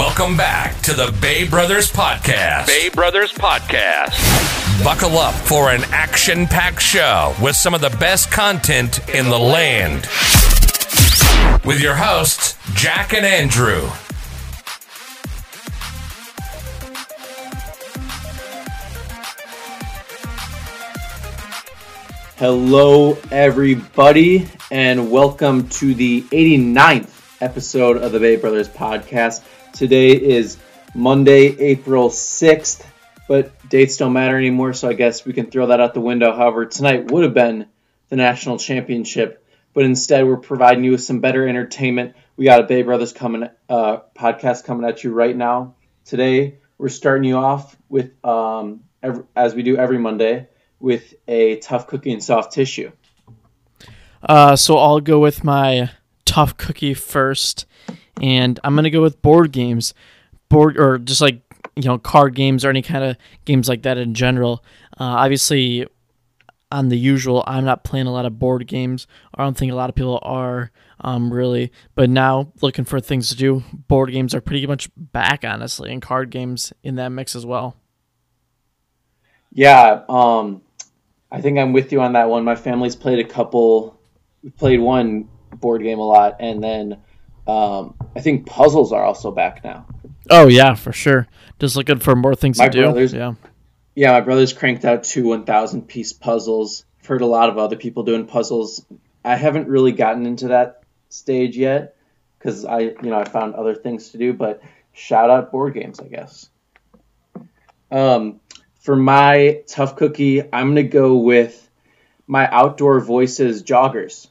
Welcome back to the Bay Brothers Podcast. Bay Brothers Podcast. Buckle up for an action-packed show with some of the best content in the land. With your hosts, Jack and Andrew. Hello, everybody, and welcome to the 89th episode of the Bay Brothers Podcast. Today is Monday, April 6th, but dates don't matter anymore, so I guess we can throw that out the window. However, tonight would have been the national championship, but instead we're providing you with some better entertainment. We got a Bay Brothers podcast coming at you right now. Today, we're starting you off with, as we do every Monday, with a tough cookie and soft tissue. So I'll go with my tough cookie first, and I'm going to go with board games, or just like, you know, card games or any kind of games like that in general. Obviously, on the usual, I'm not playing a lot of board games. I don't think a lot of people are really, but now looking for things to do, board games are pretty much back, honestly, and card games in that mix as well. Yeah, I think I'm with you on that one. My family's played one board game a lot, and then I think puzzles are also back now. Oh yeah, for sure. Just looking for more things to do. Yeah, my brother's cranked out 2 1,000 piece puzzles. I've heard a lot of other people doing puzzles. I haven't really gotten into that stage yet because I found other things to do. But shout out board games, I guess. For my tough cookie, I'm going to go with my Outdoor Voices joggers.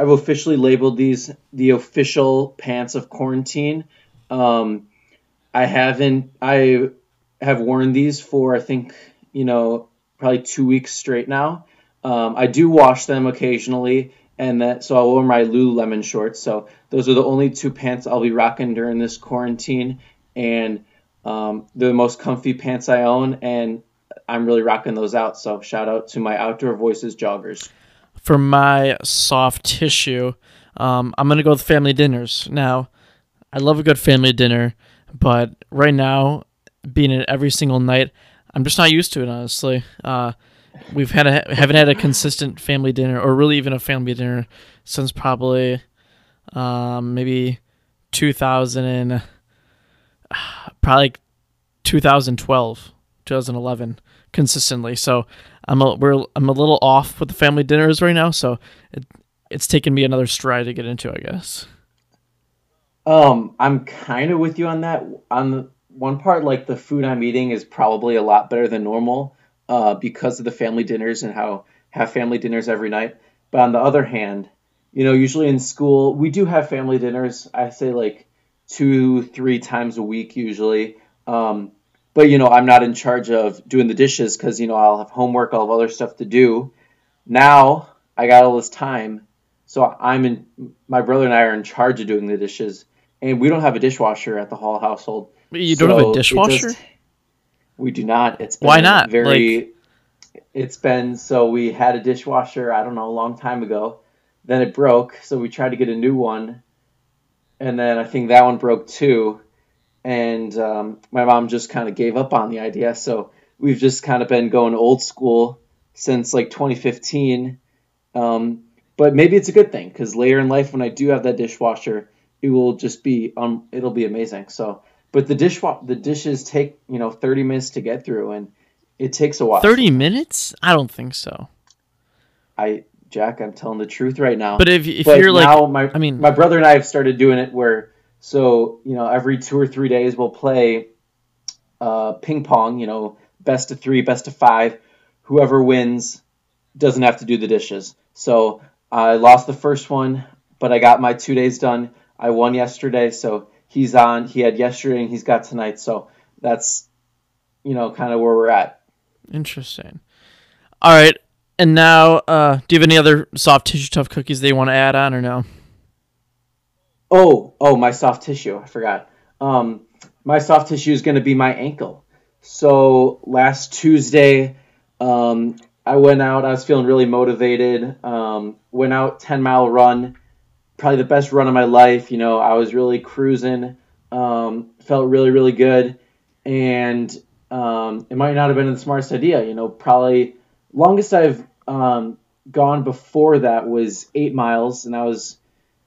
I've officially labeled these the official pants of quarantine. I have worn these for, I think, probably 2 weeks straight now. I do wash them occasionally, and so I'll wear my Lululemon shorts. So those are the only two pants I'll be rocking during this quarantine, and they're the most comfy pants I own, and I'm really rocking those out. So shout out to my Outdoor Voices joggers. For my soft tissue, I'm going to go with family dinners. Now, I love a good family dinner, but right now, being at every single night, I'm just not used to it, honestly. Haven't had a consistent family dinner, or really even a family dinner, since probably maybe 2012, 2011, consistently. So I'm a little off with the family dinners right now. So it's taken me another stride to get into, I guess. I'm kind of with you on that. On the one part, like the food I'm eating is probably a lot better than normal because of the family dinners and how have family dinners every night. But on the other hand, usually in school we do have family dinners. I say like 2-3 times a week usually. But, I'm not in charge of doing the dishes because, I'll have homework, I'll have other stuff to do. Now I got all this time. So my brother and I are in charge of doing the dishes, and we don't have a dishwasher at the Hall household. You don't have a dishwasher? We do not. It's been Why not? So we had a dishwasher, I don't know, a long time ago. Then it broke. So we tried to get a new one. And then I think that one broke too. And my mom just kind of gave up on the idea. So we've just kind of been going old school since like 2015. But maybe it's a good thing because later in life when I do have that dishwasher, it will just be it'll be amazing. So, but the dishes take 30 minutes to get through, and it takes a while. 30 minutes? I don't think so. Jack, I'm telling the truth right now. But if you're now, like, my brother and I have started doing it where, so, every 2 or 3 days we'll play ping pong, best of 3, best of 5. Whoever wins doesn't have to do the dishes. So I lost the first one, but I got my 2 days done. I won yesterday, so he's on. He had yesterday and he's got tonight. So that's, kind of where we're at. Interesting. All right. And now, do you have any other soft tissue tough cookies they want to add on or no? Oh, my soft tissue. I forgot. My soft tissue is going to be my ankle. So last Tuesday, I went out. I was feeling really motivated. Went out 10-mile run, probably the best run of my life. I was really cruising. Felt really, really good. And it might not have been the smartest idea. You know, probably longest I've gone before that was 8 miles, and that was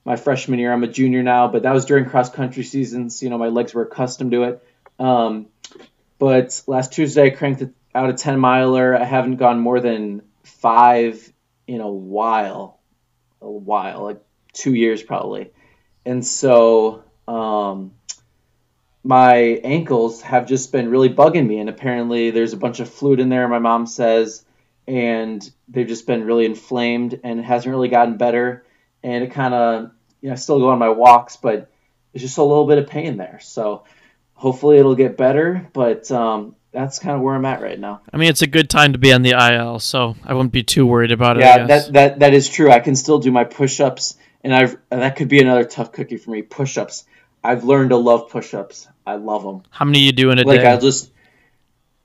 my freshman year. I'm a junior now, but that was during cross-country seasons. You know, my legs were accustomed to it. But last Tuesday, I cranked out a 10-miler. I haven't gone more than 5 in a while, like 2 years probably. And so my ankles have just been really bugging me, and apparently there's a bunch of fluid in there, my mom says, and they've just been really inflamed, and it hasn't really gotten better. And it kind of, you know, I still go on my walks, but it's just a little bit of pain there. So hopefully it'll get better, but that's kind of where I'm at right now. I mean, it's a good time to be on the IL, so I wouldn't be too worried about it. Yeah, that is true. I can still do my push-ups, and that could be another tough cookie for me, push-ups. I've learned to love push-ups. I love them. How many you do in a day? Like, I'll just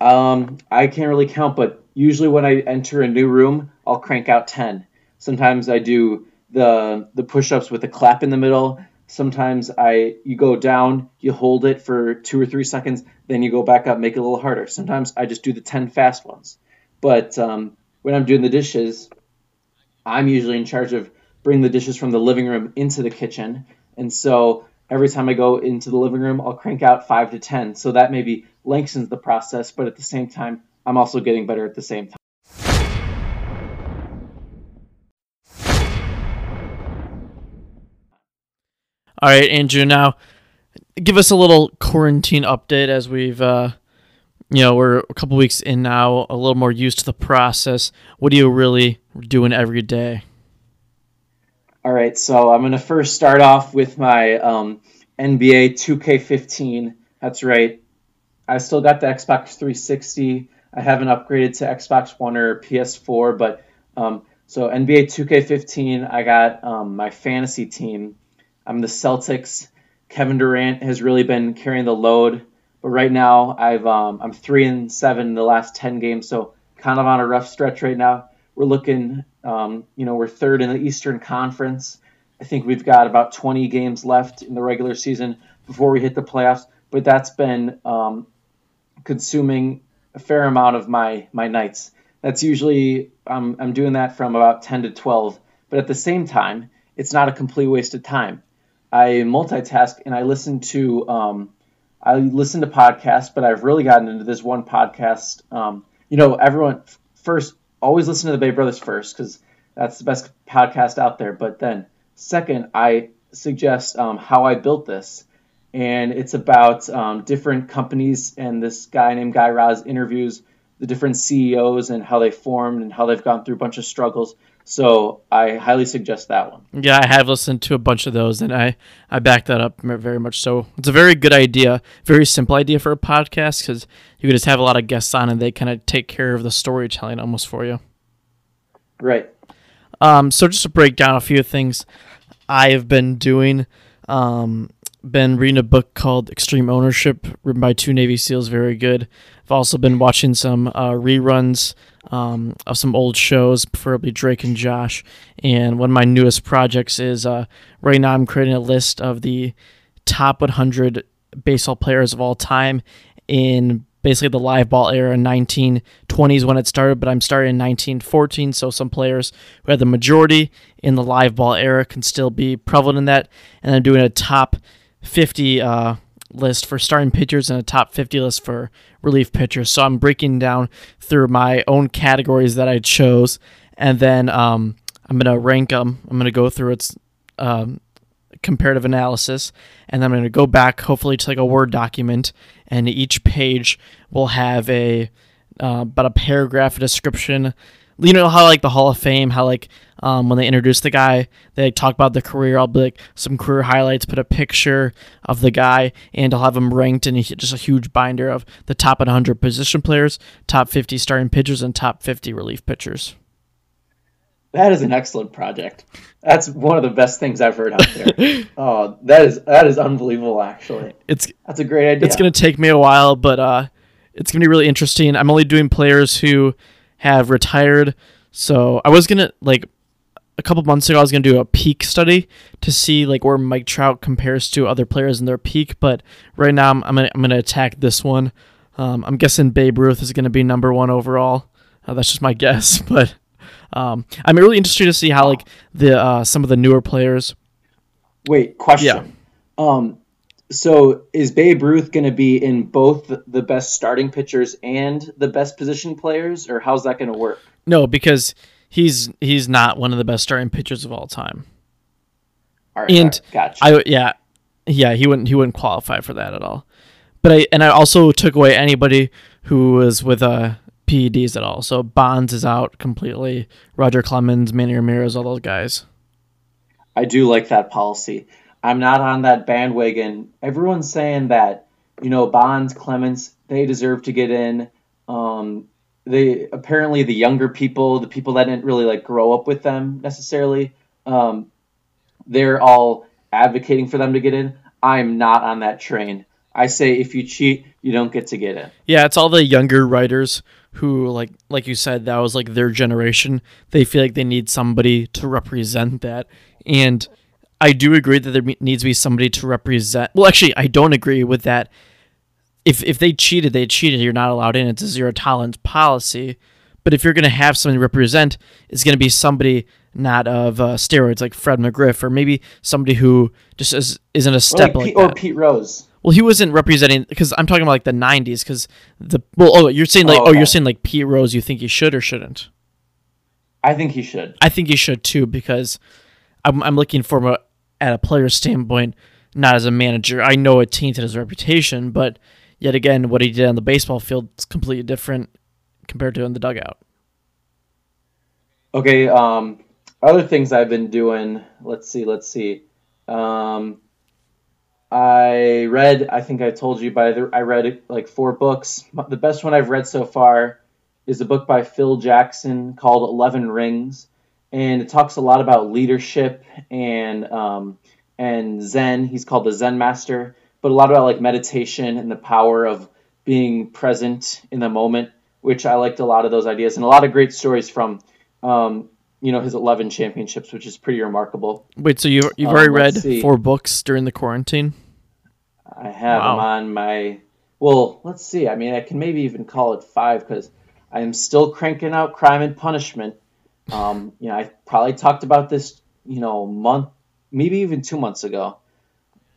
I can't really count, but usually when I enter a new room, I'll crank out 10. Sometimes I do the push-ups with a clap in the middle. Sometimes you go down, you hold it for 2 or 3 seconds, then you go back up, make it a little harder. Sometimes I just do the 10 fast ones. But when I'm doing the dishes, I'm usually in charge of bringing the dishes from the living room into the kitchen. And so every time I go into the living room, I'll crank out 5 to 10. So that maybe lengthens the process, but at the same time, I'm also getting better at the same time. All right, Andrew, now give us a little quarantine update as we've, we're a couple weeks in now, a little more used to the process. What are you really doing every day? All right, so I'm going to first start off with my NBA 2K15. That's right. I still got the Xbox 360. I haven't upgraded to Xbox One or PS4, but so NBA 2K15, I got my fantasy team. I'm the Celtics. Kevin Durant has really been carrying the load, but right now I'm 3-7 in the last 10 games, so kind of on a rough stretch right now. We're looking, we're third in the Eastern Conference. I think we've got about 20 games left in the regular season before we hit the playoffs, but that's been consuming a fair amount of my nights. That's usually I'm doing that from about 10 to 12, but at the same time, it's not a complete waste of time. I multitask and I listen to podcasts, but I've really gotten into this one podcast. Everyone first always listen to the Bay Brothers first because that's the best podcast out there. But then second, I suggest How I Built This, and it's about different companies, and this guy named Guy Raz interviews the different CEOs and how they formed and how they've gone through a bunch of struggles. So I highly suggest that one. Yeah, I have listened to a bunch of those, and I back that up very much. So it's a very good idea, very simple idea for a podcast because you can just have a lot of guests on, and they kind of take care of the storytelling almost for you. Right. So just to break down a few things I have been doing, been reading a book called Extreme Ownership, written by 2 Navy SEALs, very good. I've also been watching some reruns of some old shows, preferably Drake and Josh. And one of my newest projects is right now I'm creating a list of the top 100 baseball players of all time in basically the live ball era. 1920s when it started, but I'm starting in 1914, so some players who had the majority in the live ball era can still be prevalent in that. And I'm doing a top 50 list for starting pitchers and a top 50 list for relief pitchers. So I'm breaking down through my own categories that I chose, and then I'm going to rank them. I'm going to go through its comparative analysis, and then I'm going to go back hopefully to like a Word document, and each page will have about a paragraph, a description. You know how like the Hall of Fame, how like when they introduce the guy, they talk about the career. I'll be like some career highlights, put a picture of the guy, and I'll have him ranked in just a huge binder of the top 100 position players, top 50 starting pitchers, and top 50 relief pitchers. That is an excellent project. That's one of the best things I've heard out there. Oh, that is unbelievable. Actually, that's a great idea. It's gonna take me a while, but it's gonna be really interesting. I'm only doing players who have retired, so I was gonna like a couple months ago I was going to do a peak study to see like where Mike Trout compares to other players in their peak, but right now I'm going to attack this one. I'm guessing Babe Ruth is going to be number one overall. That's just my guess, but I'm really interested to see how like the some of the newer players. Wait, question. Yeah. So is Babe Ruth going to be in both the best starting pitchers and the best position players, or how's that going to work? No, because he's not one of the best starting pitchers of all time. All right, and all right. Gotcha. Yeah, he wouldn't qualify for that at all. But I also took away anybody who was with PEDs at all. So Bonds is out completely. Roger Clemens, Manny Ramirez, all those guys. I do like that policy. I'm not on that bandwagon. Everyone's saying that, you know, Bonds, Clemens, they deserve to get in. They apparently the younger people, the people that didn't really like grow up with them necessarily, they're all advocating for them to get in. I'm not on that train. I say if you cheat, you don't get to get in. Yeah, it's all the younger writers who, like you said, that was like their generation. They feel like they need somebody to represent that. And I do agree that there needs to be somebody to represent. Well, actually, I don't agree with that. If they cheated, they cheated. You're not allowed in. It's a zero-tolerance policy. But if you're going to have somebody to represent, it's going to be somebody not of steroids like Fred McGriff, or maybe somebody who just isn't a step or like that. Or Pete Rose. Well, he wasn't representing, because I'm talking about like the 90s, because you're saying like Pete Rose, you think he should or shouldn't? I think he should. I think he should too, because I'm looking for at a player's standpoint, not as a manager. I know it tainted his reputation, but yet again, what he did on the baseball field is completely different compared to in the dugout. Okay. Other things I've been doing. Let's see. I read like 4 books. The best one I've read so far is a book by Phil Jackson called 11 Rings. And it talks a lot about leadership and Zen. He's called the Zen master, but a lot about like meditation and the power of being present in the moment, which I liked a lot of those ideas and a lot of great stories from, his 11 championships, which is pretty remarkable. Wait, so you've already read 4 books during the quarantine? I have. Wow. Let's see. I mean, I can maybe even call it 5 because I am still cranking out Crime and Punishment. I probably talked about this, month, maybe even 2 months ago.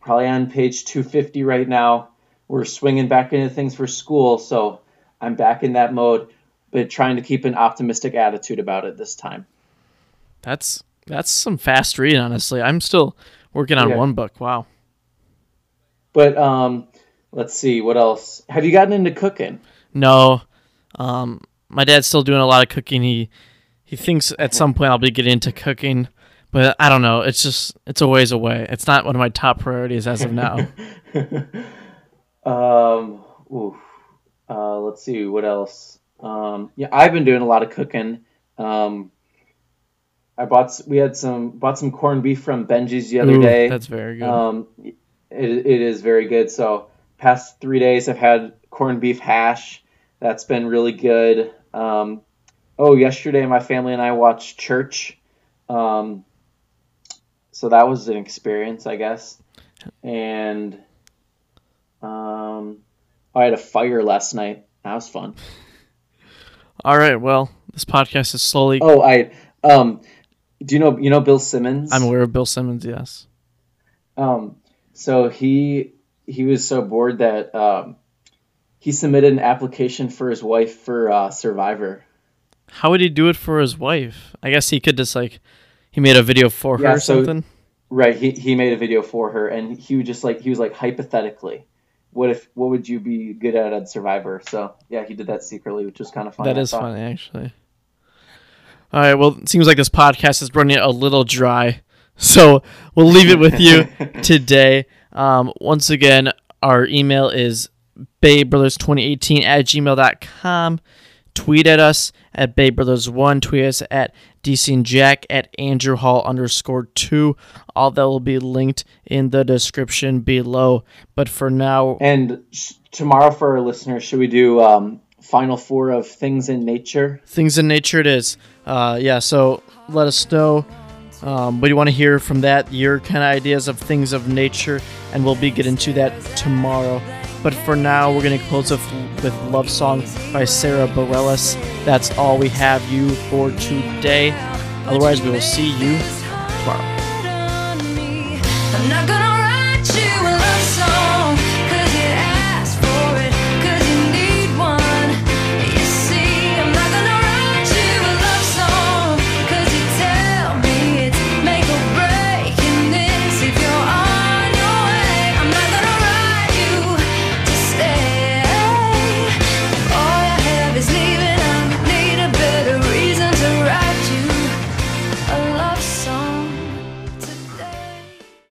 Probably on page 250 right now. We're swinging back into things for school, so I'm back in that mode, but trying to keep an optimistic attitude about it this time. That's some fast read, honestly. I'm still working on 1 book. Wow. But let's see, what else? Have you gotten into cooking? No. My dad's still doing a lot of cooking. He thinks at some point I'll be getting into cooking, but I don't know. It's a ways away. It's not one of my top priorities as of now. Let's see, what else? I've been doing a lot of cooking. We bought some corned beef from Benji's the other day. That's very good. It is very good. So past 3 days I've had corned beef hash. That's been really good. Yesterday my family and I watched church. So that was an experience, I guess. And I had a fire last night. That was fun. All right. Well, this podcast is slowly. Oh, do you know Bill Simmons? I'm aware of Bill Simmons, yes. So he was so bored that he submitted an application for his wife for Survivor. How would he do it for his wife? I guess he could just he made a video for her or something. Right, he made a video for her, and he would just hypothetically, what would you be good at Survivor? So yeah, he did that secretly, which was kind of funny. That is funny, actually. All right, well, it seems like this podcast is running a little dry, so we'll leave it with you today. Once again, our email is baybrothers2018@gmail.com. Tweet at us at baybrothers1. Tweet us at DCandJack, at AndrewHall_2. All that will be linked in the description below. But for now... And tomorrow for our listeners, should we do... Final 4 of Things in Nature. Things in Nature it is. So let us know But you want to hear from that, your kind of ideas of things of nature, and we'll be getting to that tomorrow. But for now, we're going to close with Love Song by Sarah Bareilles. That's all we have you for today. Otherwise, we will see you tomorrow.